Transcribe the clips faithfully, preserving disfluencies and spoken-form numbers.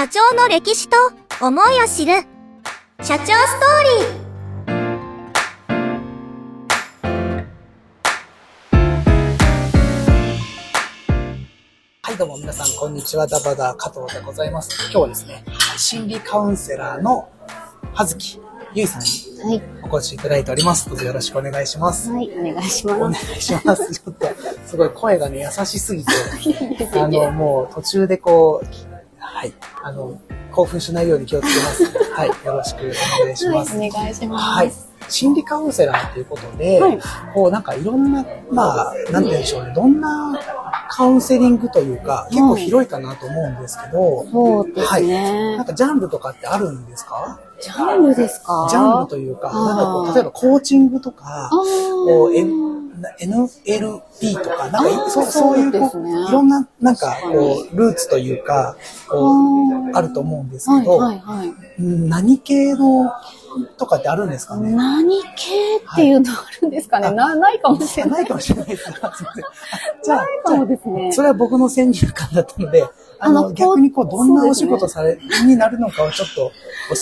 社長の歴史と思いを知る社長ストーリー。はい、どうも皆さんこんにちは。ダバダ加藤でございます。今日はですね、心理カウンセラーの葉月優衣さんにお越しいただいております。どうぞよろしくお願いします。はい、お願いします。お願いします。ちょっとすごい声がね優しすぎて、あのもう途中でこう。はい、あの興奮しないように気をつけます。はい、よろしくお願いします。お願いします。はい、心理カウンセラーということで、はい、こうなんかいろんなまあなんて言うんでしょうね、どんなカウンセリングというか結構広いかなと思うんですけど、うん、そうですね、はい。なんかジャンルとかってあるんですか？ジャンルですか？ジャンルというか、なんかこう例えばコーチングとか、こうエヌエルピー とか、なんかそう、そういう、こう、いろんな、なんか、こう、ルーツというか、あると思うんですけど、何系の、とかってあるんですかね？何系っていうのあるんですかね？な、ないかもしれない。ないかもしれないです。すみません。じゃあ、そうですね。それは僕の先入観だったので、あの、逆にこう、どんなお仕事され、になるのかをちょっと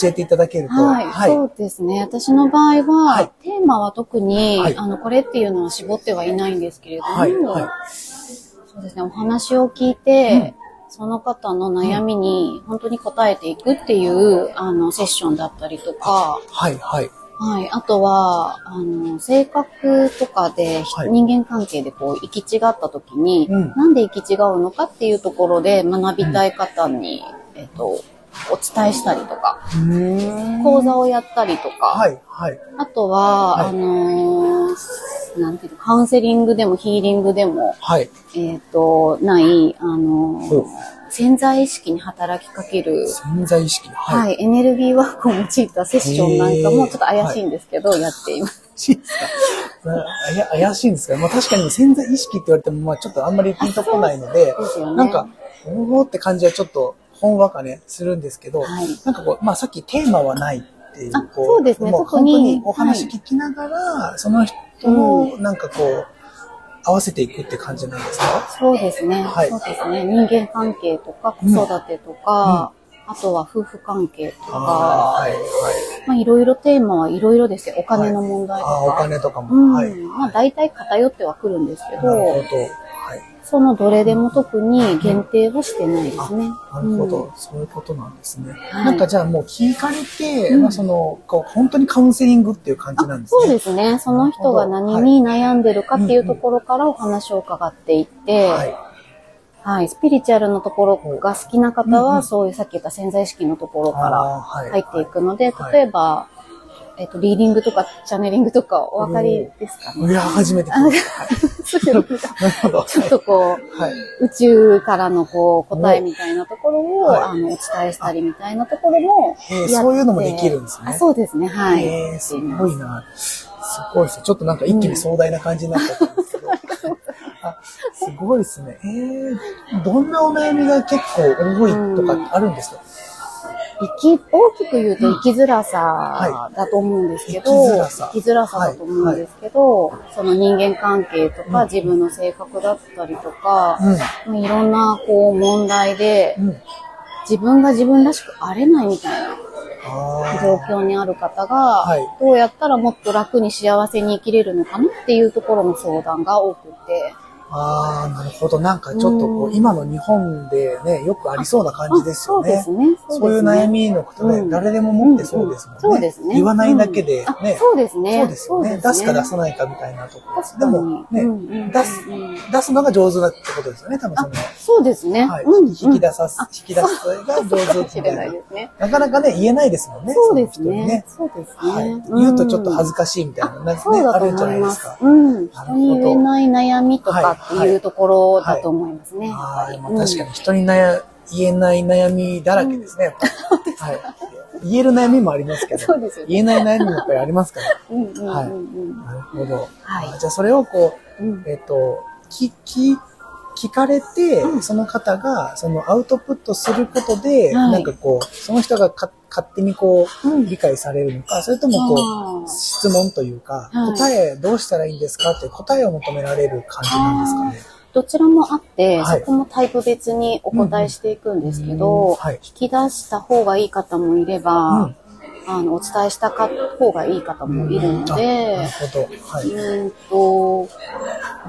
教えていただけると。はい。そうですね。私の場合は、テーマは特に、あの、これっていうのは絞ってはいないんですけれども、そうですね、お話を聞いて、その方の悩みに本当に答えていくっていう、あの、セッションだったりとか、はい、はい。はい。あとは、あの、性格とかで、はい、人間関係でこう、行き違った時に、うん、なんで行き違うのかっていうところで学びたい方に、うん、えっと、お伝えしたりとか、講座をやったりとか、はい、はい。あとは、はい、あのー、なんていうの、カウンセリングでもヒーリングでも、はい。えっと、ない、あのー、潜在意識に働きかける。潜在意識、はい、はい。エネルギーワークを用いたセッションなんかもちょっと怪しいんですけど、やっています。怪しいですか？怪しいんですか？まあ確かに潜在意識って言われても、まあちょっとあんまりピンとこないので、でね、なんか、おーって感じはちょっと、ほんわかね、するんですけど、はい、なんかこう、まあさっきテーマはないっていう、こう、そうですね、もう本当にお話聞きながら、はい、その人の、なんかこう、うん合わせていくって感じなんですか？そうですね。はい。そうですね。人間関係とか子育てとか、うん、あとは夫婦関係とか、はいはい。まあいろいろテーマはいろいろですよ。お金の問題とか。はい、あ、お金とかも。うん、はい。まあ大体偏ってはくるんですけど。なるほど。はい。そのどれでも特に限定はしてないですね。なるほど。そういうことなんですね。なんかじゃあもう聞かれて、まあその、本当にカウンセリングっていう感じなんですね。そうですね。その人が何に悩んでるかっていうところからお話を伺っていって、はい。スピリチュアルのところが好きな方は、そういうさっき言った潜在意識のところから入っていくので、例えば、えっと、リーディングとか、チャネリングとか、お分かりですかね？いや、初めて聞きました。ちょっとこう、はい、宇宙からのこう、答えみたいなところを、はい、あの、お伝えしたりみたいなところもやって。そういうのもできるんですね。あ、そうですね、はい。えー、すごいな。すごいです。ちょっとなんか一気に壮大な感じになっちゃったんですけど。あ、すごいですね。えー、どんなお悩みが結構多いとかあるんですか？生き、大きく言うと生きづらさだと思うんですけど、うんはい、生きづらさだと思うんですけど、はいはい、その人間関係とか、うん、自分の性格だったりとか、うん、いろんなこう問題で、うん、自分が自分らしくあれないみたいな状況にある方が、どうやったらもっと楽に幸せに生きれるのかなっていうところの相談が多くて、ああ、なるほど。なんかちょっとこう、うん、今の日本でね、よくありそうな感じですよね。そうですね。そういう悩みのことね、うん、誰でも持ってそうですもんね。そうですね。言わないだけでね。そうですね。そうですよね。出すか出さないかみたいなところ。でもね、出す、出すのが上手だってことですよね、多分その。そうですね。はい。引き出さす、引き出すのが上手っていう。なかなかね、言えないですもんね。そうですね。そうですね。言うとちょっと恥ずかしいみたいな、なんかね、あるんじゃないですか。うん。人に言えない悩みとか、っていうところだと思いますね。はい。確かに人に言えない悩みだらけですね、やっぱり。はい。言える悩みもありますけど、言えない悩みもやっぱりありますから。はい。なるほど。はい。じゃあそれをこう、えっと、聞き、聞かれて、その方がそのアウトプットすることで、なんかこう、その人が勝手にこう、理解されるのか、それともこう、質問というか、答えどうしたらいいんですかって答えを求められる感じなんですかね。どちらもあって、はい、そこもタイプ別にお答えしていくんですけど、うんはい、引き出した方がいい方もいれば、うん、あのお伝えした方がいい方もいるので、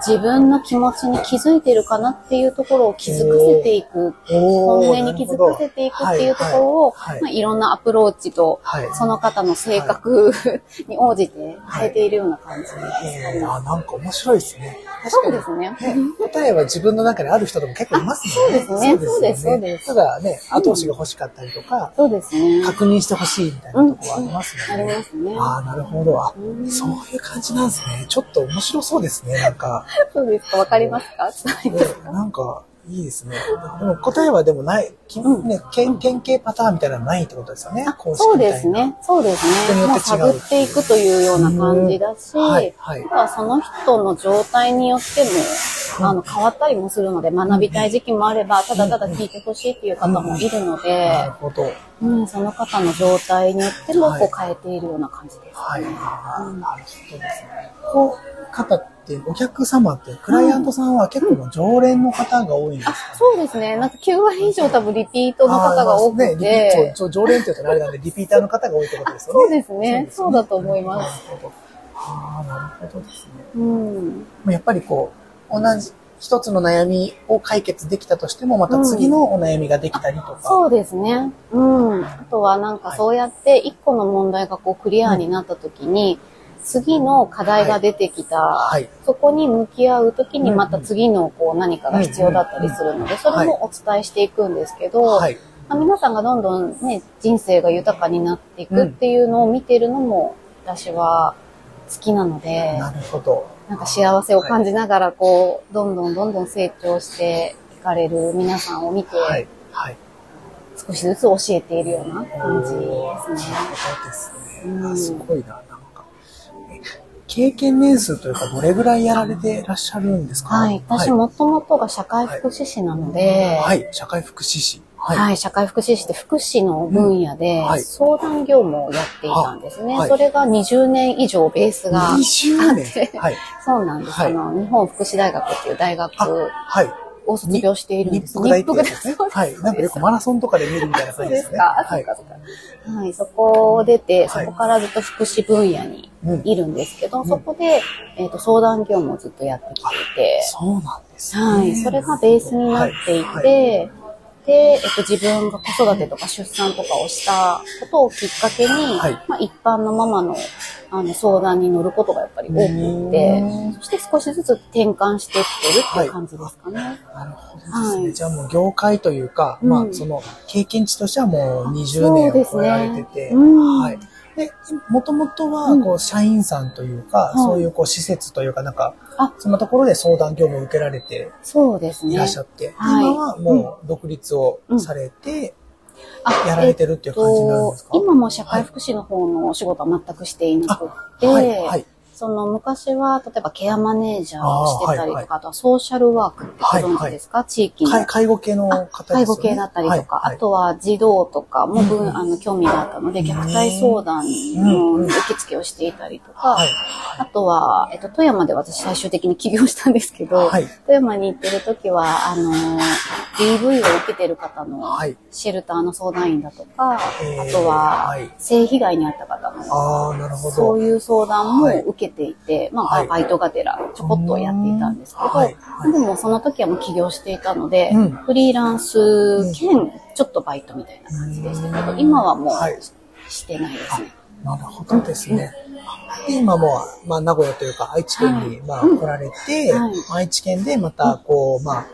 自分の気持ちに気づいてるかなっていうところを気づかせていく、本音に気づかせていくっていうところを、はいはいまあ、いろんなアプローチと、はい、その方の性格、はい、に応じて変えているような感じです、はいえー、あなんか面白いですね。そうですね。答えは自分の中にある人でも結構いますね。そうですね。そうですそうです。ただね、後押しが欲しかったりとか、そうですね。確認してほしいみたいなところはありますね。ありますね。ああ、なるほど。あ、そういう感じなんですね。ちょっと面白そうですね。なんか。そうですか。わかりますか？なんかいいですね。でも答えはでもない、ね、典型パターンみたいなのないってことですよね。そうですね。そうですね。もう探っていくというような感じだし、はいはい、あとはその人の状態によっても、うん、あの変わったりもするので、学びたい時期もあれば、ただただ聞いてほしいっていう方もいるので、うんうん、なるほど、うん、その方の状態によってもこう変えているような感じですね。はいはいうん、なるほどですね。こう方お客様ってクライアントさんは結構常連の方が多いんですか、ねうん、あそうですね。なんかきゅうわり以上多分リピートの方が多くて、ね、常連って言うとあれなんでリピーターの方が多いってことですよね。そうですね。そうだと思います。ああなるほどですね。うん、やっぱりこう同じ一つの悩みを解決できたとしてもまた次のお悩みができたりとか、うん、そうですね。うん。あとはなんかそうやって一個の問題がこうクリアになった時に。うん次の課題が出てきた、はいはい、そこに向き合うときにまた次のこう何かが必要だったりするので、それもお伝えしていくんですけど、はい、皆さんがどんどんね、人生が豊かになっていくっていうのを見ているのも私は好きなので、なるほど。なんか幸せを感じながらこう、どんどんどんどん成長していかれる皆さんを見て、はいはい、少しずつ教えているような感じですね。そうですね。すごいな。経験年数というかどれぐらいやられていらっしゃるんですか？はい、私もともとが社会福祉士なので、はい、はい、社会福祉士、はい、はい、社会福祉士って福祉の分野で相談業務をやっていたんですね。はい、それがにじゅうねん以上ベースがあって、にじゅうねん、はい、そうなんです。はい、あの日本福祉大学っていう大学を卒業しているんです。日福大ってですね。はい、なんかよくマラソンとかで見るみたいな感じですね。そうですか、はい、そうかそうか。はい、そこを出て、そこからずっと福祉分野にいるんですけど、うん、そこで、えーと、相談業務をずっとやってきていて、そうなんですね。はい、それがベースになっていて、はいはい、で、えっと、自分が子育てとか出産とかをしたことをきっかけに、はい、まあ、一般のママの、あの相談に乗ることがやっぱり多くて、そして少しずつ転換していってるっていう感じですかね。はい、なるほどですね、はい。じゃあもう業界というか、うん、まあその経験値としてはもうにじゅうねんを超えられてて、ねうん、はい。で、もともとはこう社員さんというか、うん、そういうこう施設というかなんか、はい、そんなところで相談業務を受けられていらっしゃって、ねはい、今はもう独立をされて、うんうんやられてるっていう感じなんですか？えっと、今も社会福祉の方のお仕事は全くしていなくて、はいはい、その昔は例えばケアマネージャーをしてたりとか、あ、はいはい、あとはソーシャルワークってご存知ですか？はいはい、地域の介護系の方ですね。介護系だったりとか、はいはい、あとは児童とかも、うん、あの興味があったので虐待相談の受付をしていたりとか、はいはい、あとは、えっと、富山で私最終的に起業したんですけど、はい、富山に行ってる時はあのディーブイ を受けてる方のシェルターの相談員だとか、はい、あとは性被害に遭った方の、あー、なるほど。そういう相談も受けていて、はい、まあバイトがてらちょこっとやっていたんですけど、はいはい、でもその時はもう起業していたので、うん、フリーランス兼ちょっとバイトみたいな感じでしたけど、うん、今はもうしてないですね。なるほどですね。で今もまあ名古屋というか愛知県にまあ来られて、はいうん、愛知県でまたこう、うん、まあ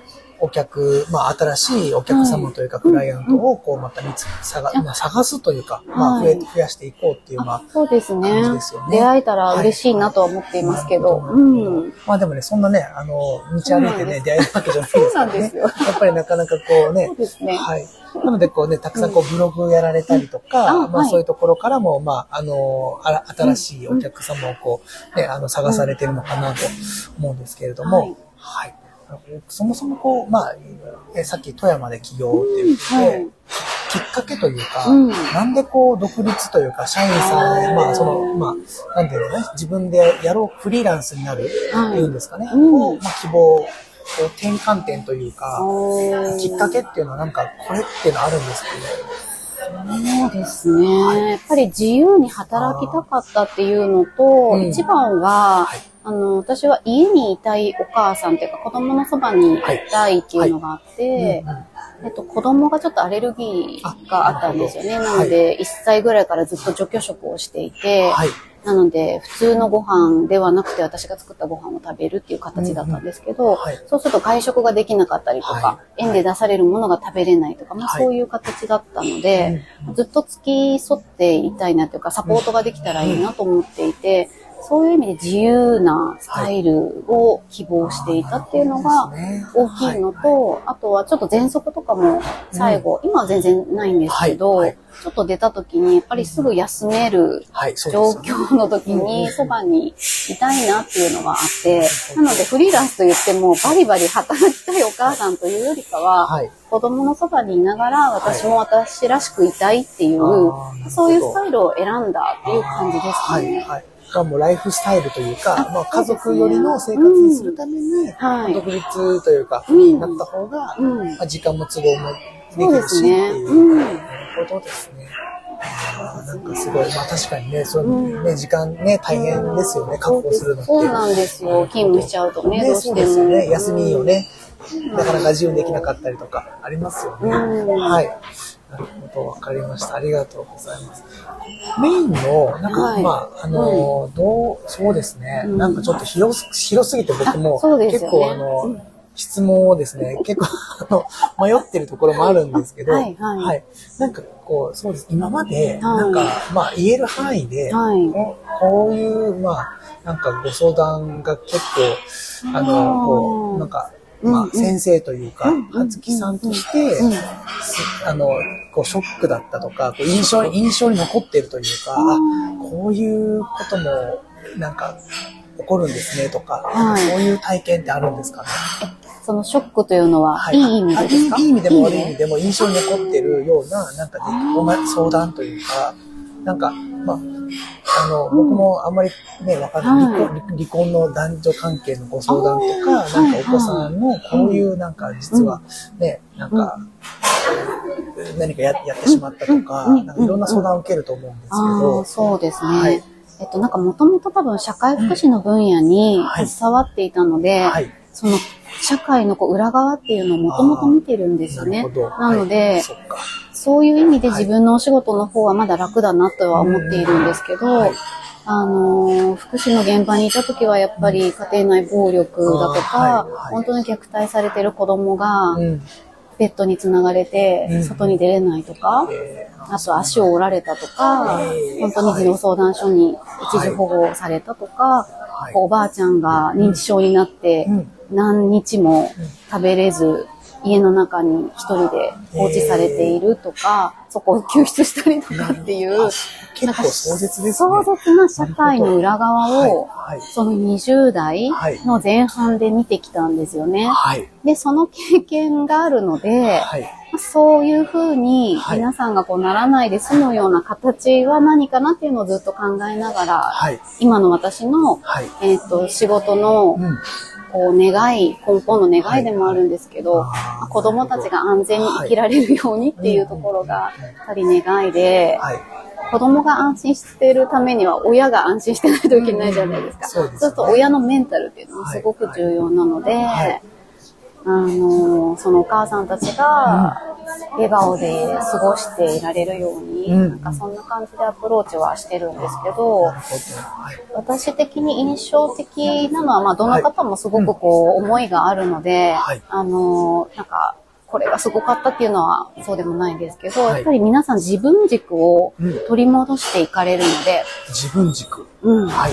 お客、まあ、新しいお客様というか、はい、クライアントを、こう、また見つ、探、探すというか、はい、まあ、増え、増やしていこうっていう、まあ、そうですね。感じですよね。出会えたら嬉しいなとは思っていますけど。はいはい、うん。まあでもね、そんなね、あの、道歩いてね、出会えるわけじゃないですから、ね。そうなんですよ。やっぱりなかなかこうね。そうですね。はい。なので、こうね、たくさんこう、ブログをやられたりとか、うん、あまあ、はい、そういうところからも、まあ、あの、あら、新しいお客様をこう、ね、あの、探されてるのかなと思うんですけれども、はい。はいそもそもこう、まあ、さっき富山で起業って言って、うんはい、きっかけというか、うん、なんでこう独立というか、社員さんで、まあ、その、まあ、なんていうのね、自分でやろう、フリーランスになるっていうんですかね、はいうん、を、まあ、希望こう転換点というかきっかけっていうのはなんかこれっていうのあるんですけど、ね、そうですね、はい、やっぱり自由に働きたかったっていうのと、うん、一番は、はい、あの私は家にいたいお母さんっていうか子供のそばにいたいっていうのがあって、はいはい、うんうん、えっと、子供がちょっとアレルギーがあったんですよね。 な, なのでいっさいぐらいからずっと除去食をしていて、はい、なので普通のご飯ではなくて私が作ったご飯を食べるっていう形だったんですけど、うんうん、はい、そうすると外食ができなかったりとか、はい、園で出されるものが食べれないとか、まあ、そういう形だったので、はい、ずっと付き添っていたいなというかサポートができたらいいなと思っていて、そういう意味で自由なスタイルを希望していたっていうのが大きいのと、あとはちょっと喘息とかも最後、今は全然ないんですけど、ちょっと出た時にやっぱりすぐ休める状況の時にそばにいたいなっていうのがあって、なのでフリーランスと言ってもバリバリ働きたいお母さんというよりかは、子供のそばにいながら私も私らしくいたいっていう、そういうスタイルを選んだっていう感じですかね。もうライフスタイルというか、まあ、家族よりの生活にするために、うん、独立というか、フリーになった方が、うん、まあ、時間も都合もできるしっていうことですね。なんかすごい、まあ、確かにね、そのね、時間ね、大変ですよね、確保するのって。そうなんですよ、勤務しちゃうとね、どうしても。そうですよね、休みをね、なかなか自由にできなかったりとか、ありますよね。はい。なるほど、わかりました。ありがとうございます。メインの、なんか、はい、まあ、あの、うん、どう、そうですね、うん、なんかちょっと広す、広すぎて僕も、ね、結構あの、うん、質問をですね、結構あの、迷ってるところもあるんですけど、はい、はい、はい。なんかこう、そうです。今まで、なんか、はい、まあ、言える範囲で、はい、こう、こういう、まあ、なんかご相談が結構、あの、こう、なんか、まあ、先生というか、はつきさんとして、あの、こう、ショックだったとか、こう印象に、印象に残ってるというか、こういうことも、なんか、起こるんですね、とか、はい、そういう体験ってあるんですかね。そのショックというのは、はい、いい意味ですか？いい意味でも悪い意味でも、印象に残ってるような、なんか、ね、相談というか、なんか、まあ、あの、僕もあんまりね、わかんない、はい、離婚の男女関係のご相談とか、なんかお子さんのこういうなんか実はね、うん、なんか、うん、何か や, やってしまったとか、うん、なんかいろんな相談を受けると思うんですけど。あ、そうですね。はい、えっと、なんかもともと多分社会福祉の分野に携わっていたので、うん、はい、その社会のこう裏側っていうのをもともと見てるんですよね。な, なので、はい、そっか、そういう意味で自分のお仕事の方はまだ楽だなとは思っているんですけど、はい、あの、福祉の現場にいた時はやっぱり家庭内暴力だとか、はいはい、本当に虐待されてる子供がベッドに繋がれて外に出れないとか、うん、あと足を折られたとか、えー、本当に児童相談所に一時保護されたとか、はい、おばあちゃんが認知症になって何日も食べれず、家の中に一人で放置されているとか、えー、そこを救出したりとかっていう、結構壮絶ですね。壮絶な社会の裏側を、はいはい、そのにじゅう代の前半で見てきたんですよね。はい、で、その経験があるので、はい、まあ、そういうふうに皆さんがこうならないで済むような形は何かなっていうのをずっと考えながら、はい、今の私の、はい、えーと、仕事の、うん、こう願い、根本の願いでもあるんですけど、はい、子供たちが安全に生きられるようにっていうところがやっぱり願いで、はい、子供が安心しているためには親が安心してないといけないじゃないですか。そうすると親のメンタルっていうのもすごく重要なので、はいはいはい、あの、そのお母さんたちが笑顔で過ごしていられるように、うん、なんかそんな感じでアプローチはしてるんですけど、はい、私的に印象的なのは、まあ、どの方もすごくこう、思いがあるので、はい、あの、なんか、これがすごかったっていうのはそうでもないんですけど、はい、やっぱり皆さん自分軸を取り戻していかれるので、うん、自分軸、うん、はい、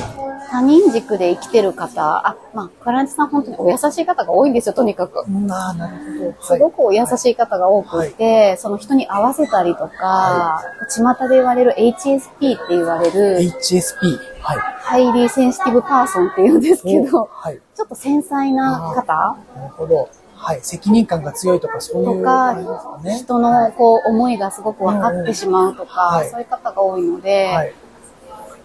他人軸で生きてる方、あ、まあ、クランチさん本当にお優しい方が多いんですよ、とにかく。なるほど。すごくお優しい方が多くて、はい、その人に合わせたりとか、はい、巷で言われる エイチエスピー って言われる、エイチエスピー、はい、ハイリーセンシティブパーソンって言うんですけど、はい、ちょっと繊細な方。なるほど。はい、責任感が強いとかそういうとか、ね、人のこう思いがすごく分かってしまうとか、うん、はい、そういう方が多いので、はい、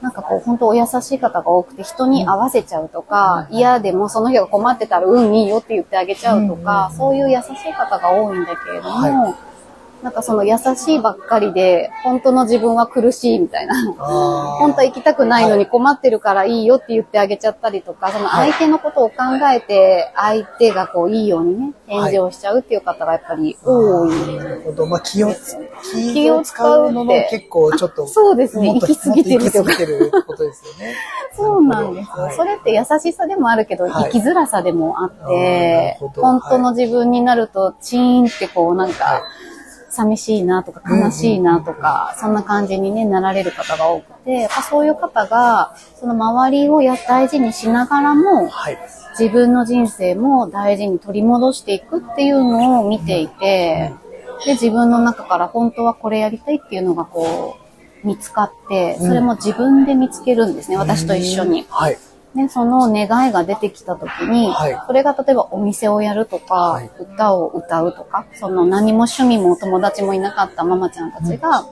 なんかこう、本当お優しい方が多くて、人に合わせちゃうとか、嫌でもその人が困ってたら、うん、いいよって言ってあげちゃうとか、そういう優しい方が多いんだけれども、なんかその優しいばっかりで、本当の自分は苦しいみたいな。本当は行きたくないのに困ってるからいいよって言ってあげちゃったりとか、その相手のことを考えて、相手がこういいようにね、返事をしちゃうっていう方がやっぱり多い。なるほど。まあ気を、気を使うのも結構ちょっと。そうですね。行き過ぎてるとか。行き過ぎてることですよね。そうなんですよ。それって優しさでもあるけど、生きづらさでもあって、本当の自分になると、チーンってこうなんか、寂しいなとか悲しいなとか、そんな感じに、ね、なられる方が多くて、やっぱそういう方がその周りをや大事にしながらも、はい、自分の人生も大事に取り戻していくっていうのを見ていて、うん、で自分の中から本当はこれやりたいっていうのがこう見つかって、それも自分で見つけるんですね、うん、私と一緒に。うん、はいね、その願いが出てきた時に、はい、それが例えばお店をやるとか、はい、歌を歌うとか、その何も趣味も友達もいなかったママちゃんたちが、うん、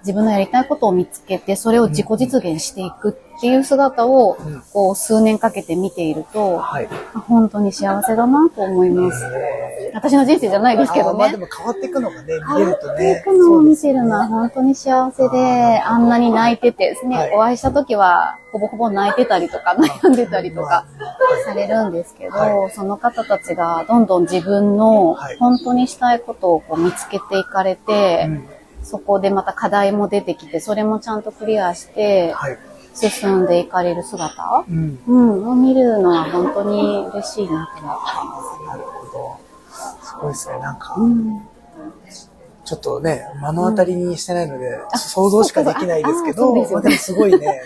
自分のやりたいことを見つけて、それを自己実現していくっていう姿を、うん、こう数年かけて見ていると、はい、本当に幸せだなと思います。私の人生じゃないですけどね。まあでも変わっていくのがね、見えるとね。変わっていくのを見せるのは本当に幸せで、あんなに泣いててですね、はい、お会いした時はほぼほぼ泣いてたりとか、悩んでたりとかされるんですけど、はい、その方たちがどんどん自分の本当にしたいことをこう見つけていかれて、うん、そこでまた課題も出てきて、それもちゃんとクリアして、はい、進んでいかれる姿、うんうん、を見るのは本当に嬉しいなと思ってます。なるほど。すごいですね、なんか、うん、ちょっとね、目の当たりにしてないので、うん、想像しかできないですけど、で す,、ねまあ、でもすごいね、なんか、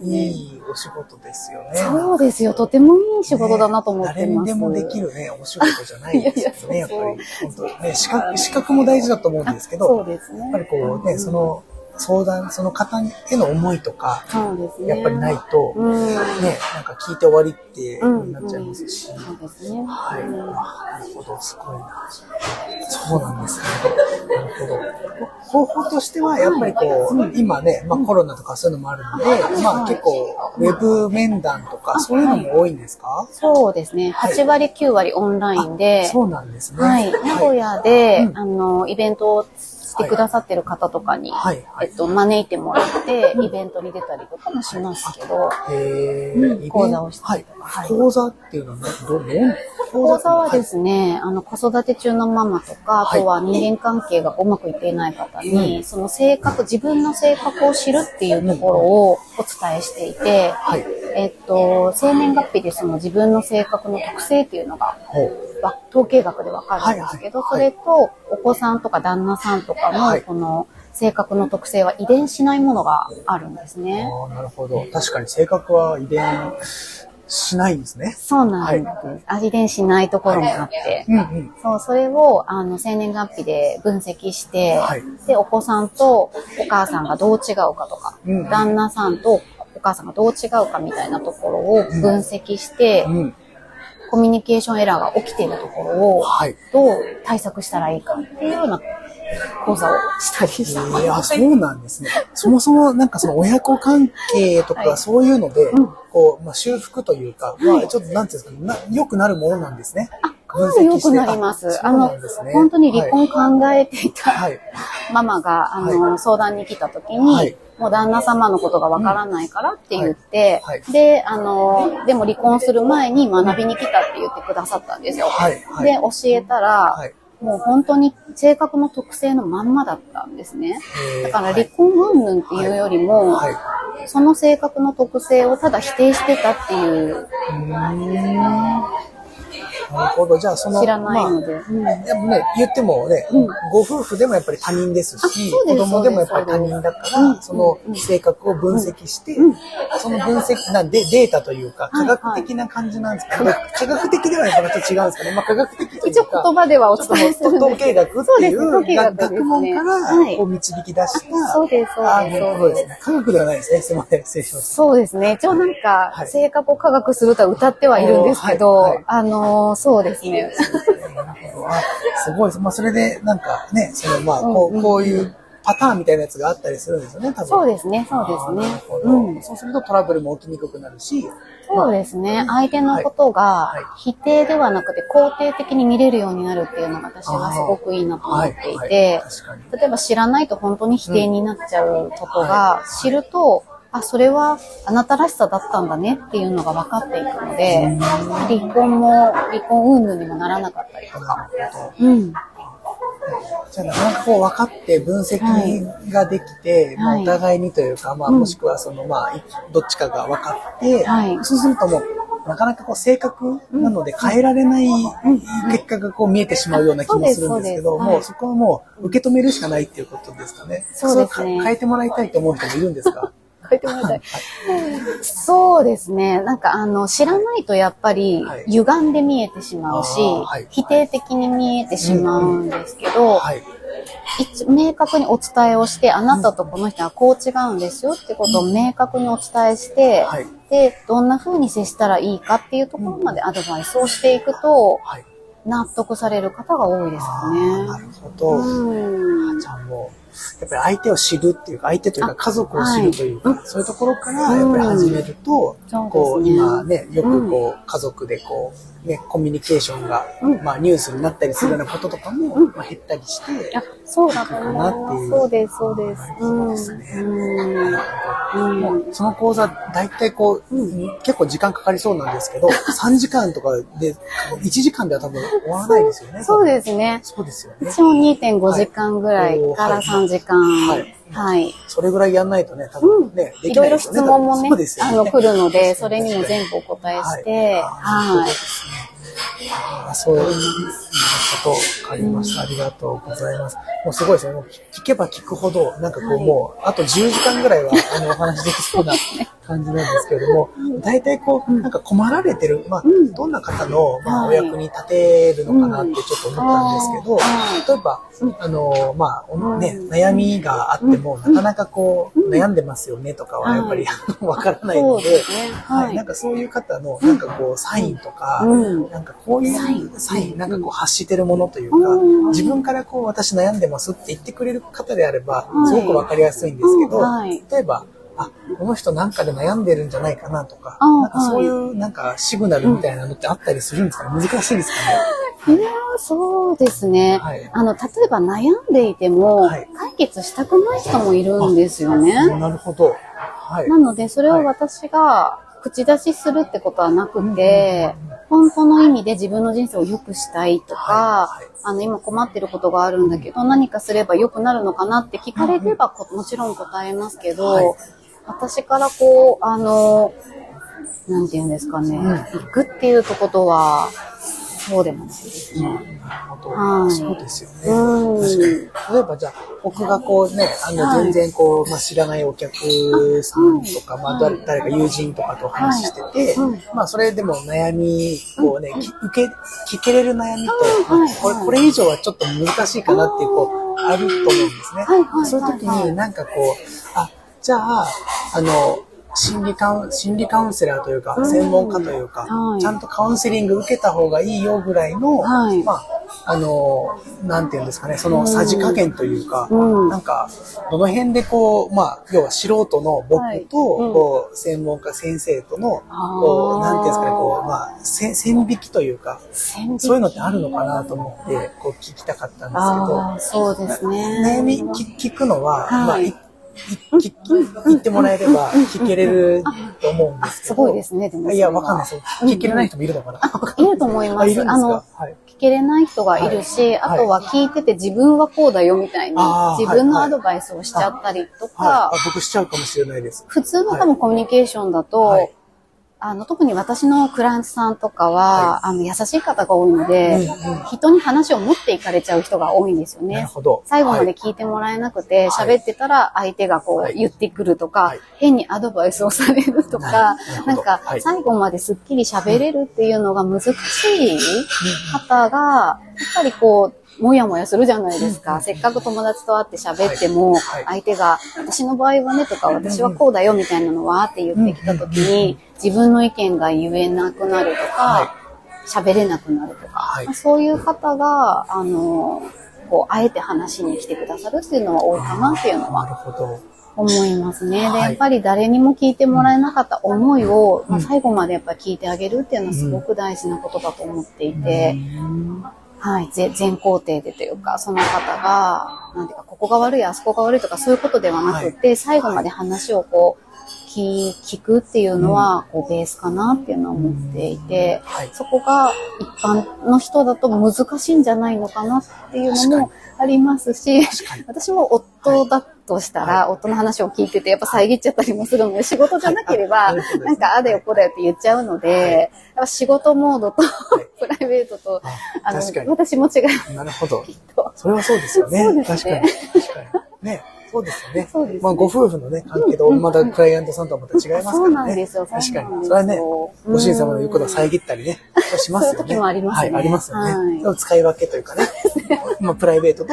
いいお仕事ですよね。そうですよ、とてもいい仕事だなと思ってます。ね、誰にでもできるね、お仕事じゃないですよね、やっぱり。本当ね、資格、資格も大事だと思うんですけど、そうですね、やっぱりこうね、その、相談、その方への思いとか、ね、やっぱりないと、うん、ね、なんか聞いて終わりってなっちゃいますし、うんうん、そうですね。はい。うん、なるほど、すごいな。そうなんですね。なるほど。方法としては、やっぱりこう、うん、今ね、まあコロナとかそういうのもあるので、うん、まあ結構、ウェブ面談とか、そういうのも多いんですか？そうですね。はちわりきゅうわりオンラインで、そうなんですね。はい。名古屋で、うん、あの、イベントをしてくださってる方とかに、はいはいはい、えっと、招いてもらって、イベントに出たりとかもしますけど、うん、講座をして、はいはい、講座っていうのはどうね、講座はですね、はい、あの、子育て中のママとか、あとは人間関係がうまくいっていない方に、はい、その性格、自分の性格を知るっていうところをお伝えしていて、はい、えっと、生年月日でその自分の性格の特性っていうのが、統計学でわかるんですけど、はいはいはい、それとお子さんとか旦那さんとかのこの性格の特性は遺伝しないものがあるんですね。はい、あ、なるほど。確かに性格は遺伝しないんですね。そうなんです。はい、遺伝しないところもあって、はい、うんうん、そう、それをあの生年月日で分析して、はい、でお子さんとお母さんがどう違うかとか、うんうん、旦那さんとお母さんがどう違うかみたいなところを分析して、うんうん、コミュニケーションエラーが起きているところをどう対策したらいいかっていうような講座をしたりした。いや、そうなんですね。そもそもなんかその親子関係とかそういうので、はい、こう、まあ、修復というか、まあ、ちょっとなんていうんですか、良くなるものなんですね。あ、かなり良くなります。あの、本当に離婚考えていた、はい、ママがあの、はい、相談に来た時に、はい、もう旦那様のことがわからないからって言って、はいはい、で、あの、でも離婚する前に学びに来たって言ってくださったんですよ。はいはい、で、教えたら、はい、もう本当に性格の特性のまんまだったんですね。だから離婚云々っていうよりも、はいはい、その性格の特性をただ否定してたっていう。なるほど。じゃあその、知らないので。まあ、うん、でもね、言ってもね、うん、ご夫婦でもやっぱり他人ですし、子供でもやっぱり他人だから、うん、その性格を分析して、うん、その分析なんでデータというか、科学的な感じなんですかね。はいはい、科学的ではやっぱり違うんですかね。まあ、科学的というか。一応言葉ではお伝えするんですけど。統計学っていう学問からこう導き出した。そうです、そうです。科学ではないですね。すみません、失礼します。そうですね。一応なんか、はい、性格を科学するとは歌ってはいるんですけど、はいはい、あのー、そうですね。すごいです。まあ、それで、なんかね、その、まあ、こう、こういうパターンみたいなやつがあったりするんですよね、多分。そうですね、そうですね。うん、そうするとトラブルも起きにくくなるし。そうですね。相手のことが否定ではなくて肯定的に見れるようになるっていうのが私はすごくいいなと思っていて、例えば知らないと本当に否定になっちゃうことが知ると、あ、それはあなたらしさだったんだねっていうのが分かっていくので、離婚も離婚云々にもならなかったりとか。うん。じゃあなかなかこう分かって分析ができて、はい、まあ、お互いにというか、まあ、もしくはその、うん、まあ、どっちかが分かって、はい、そうするともうなかなかこう性格なので変えられない結果がこう見えてしまうような気もするんですけど、もうそこはもう受け止めるしかないっていうことですかね。そうですね。変えてもらいたいと思う人もいるんですか？変えてもらいたい。そうですね。なんかあの、知らないとやっぱり歪んで見えてしまうし、はい、否定的に見えてしまうんですけど、はい、明確にお伝えをして、あなたとこの人はこう違うんですよってことを明確にお伝えして、はい、で、どんな風に接したらいいかっていうところまでアドバイスをしていくと、はい、納得される方が多いですね。なるほど。うん。じゃあもうやっぱり相手を知るっていうか、相手というか家族を知るというか、はい、そういうところからやっぱり始めると、うん、こう、今ね、よくこう、家族でこう、ね、コミュニケーションが、うん、まあニュースになったりするようなこととかも、うん、まあ減ったりして、うん、あ、そうだかなっていう。そうです、そうです。そうですね。うん、その講座、だいたいこう、うん、結構時間かかりそうなんですけど、さんじかんとかで、いちじかんでは多分終わらないですよね。そうですね。そうですよね。私も にてんごじかんぐらいからさんじかん。はい。はい。それぐらいやんないとね、多分ね、できないですよね。いろいろ質問もね、あの、来るので、それにも全部お答えして、はい。あ、そういうこと分かりました。ありがとうございます。もうすごいですね。もう聞けば聞くほど、なんかこう、もう、あとじゅうじかんぐらいは、あの、お話できそうな感じなんですけれども、大体こう、なんか困られてる、まあ、どんな方の、まあ、お役に立てるのかなってちょっと思ったんですけど、例えば、あの、まあ、ね、悩みがあっても、なかなかこう、悩んでますよねとかは、やっぱりわからないので、はい、なんかそういう方の、なんかこう、サインとか、なんかこういうサイン、なんかこう、発してるものというか、自分からこう、私悩んでますって言ってくれる方であれば、すごくわかりやすいんですけど、例えば、あ、この人なんかで悩んでるんじゃないかなとか、なんかそういう、なんかシグナルみたいなのってあったりするんですかね？難しいですかね？いやー、そうですね。はい、あの、例えば悩んでいても、はい、解決したくない人もいるんですよね。なるほど。はい、なので、それを私が口出しするってことはなくて、本当の意味で自分の人生を良くしたいとか、はいはい、あの、今困ってることがあるんだけど、何かすれば良くなるのかなって聞かれれば、うん、もちろん答えますけど、はい、私からこう、あの、なんて言うんですかね、うん、行くっていうとことは、そうでもないですね。そうですよね。確かに。例えばじゃあ、僕がこうね、あの、全然こう、まあ、知らないお客さんとか、まあ、誰か友人とかとお話ししてて、まあ、それでも悩みをね、受け、聞けれる悩みと、これ、これ以上はちょっと難しいかなっていう、こう、あると思うんですね。そういう時になんかこう、あ、じゃあ、あの、心理カウン、心理カウンセラーというか、専門家というか、ちゃんとカウンセリング受けた方がいいよぐらいの、まあ、あの、なんていうんですかね、そのさじ加減というか、なんか、どの辺でこう、まあ、要は素人の僕と、こう、専門家先生との、こう、なんていうんですかね、こう、まあ、線引きというか、そういうのってあるのかなと思って、こう、聞きたかったんですけど、そうですね。悩み聞くのは、まあ、言ってもらえれば聞けれると思うんですけど。すごいですね、でも。いや、わかんないです。聞けれない人もいるのかな？いると思います。あの、聞けれない人がいるし、あとは聞いてて自分はこうだよみたいに、自分のアドバイスをしちゃったりとか。僕しちゃうかもしれないです。普通の多分コミュニケーションだと、あの、特に私のクライアントさんとかは、あの、優しい方が多いので、人に話を持っていかれちゃう人が多いんですよね。なるほど。最後まで聞いてもらえなくて、喋ってたら相手がこう言ってくるとか、変にアドバイスをされるとか、なんか、最後まですっきり喋れるっていうのが難しい方が、やっぱりこう、もやもやするじゃないですか。せっかく友達と会って喋っても、相手が、私の場合はねとか、私はこうだよみたいなのはって言ってきたときに、自分の意見が言えなくなるとか、喋れなくなるとか、そういう方が、あの、こうあえて話しに来てくださるっていうのは多いかなっていうのは思いますね。で、やっぱり誰にも聞いてもらえなかった思いを、まあ、最後までやっぱ聞いてあげるっていうのはすごく大事なことだと思っていて、はい、全工程でというか、その方が、なんていうか、ここが悪い、あそこが悪いとかそういうことではなくて、はい、最後まで話をこう、聞, 聞くっていうのは、こう、ベースかなっていうのは思っていて、はい、そこが一般の人だと難しいんじゃないのかなっていうのもありますし、私も夫だとしたら、はい、夫の話を聞いてて、やっぱ遮っちゃったりもするので、仕事じゃなければ、なんか、あだよこだよって言っちゃうので、はい、やっぱ仕事モードと、はい、プライベートと、あの、私も違う。なるほど。それはそうですよね。そうですね。確かに。確かに。ね。そうですよね。そうですね。まあ、ご夫婦のね、関係と、またクライアントさんとはまた違いますからね。そうなんですよ。確かに。それはね、ご主人様の言うことを遮ったりね、しますよね。そういう時もありますよね。はい、ありますよね。はい、使い分けというかね、まあ、プライベートと、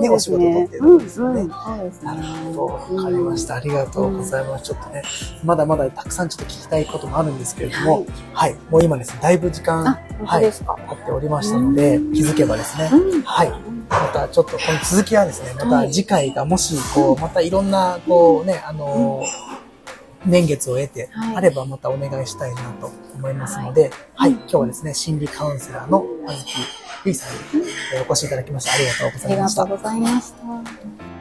ね、お仕事とっていうことですよね。なるほど。わかりました。ありがとうございます。ちょっとね、まだまだたくさんちょっと聞きたいこともあるんですけれども、はい、もう今ですね、だいぶ時間、はい、経っておりましたので、気づけばですね、はい。またちょっとこの続きはですね、また次回がもしこう、またいろんなこうね、あのー、年月を得てあればまたお願いしたいなと思いますので、はい、今日はですね、心理カウンセラーの小月由衣さんにお越しいただきましてありがとうございました。ありがとうございました。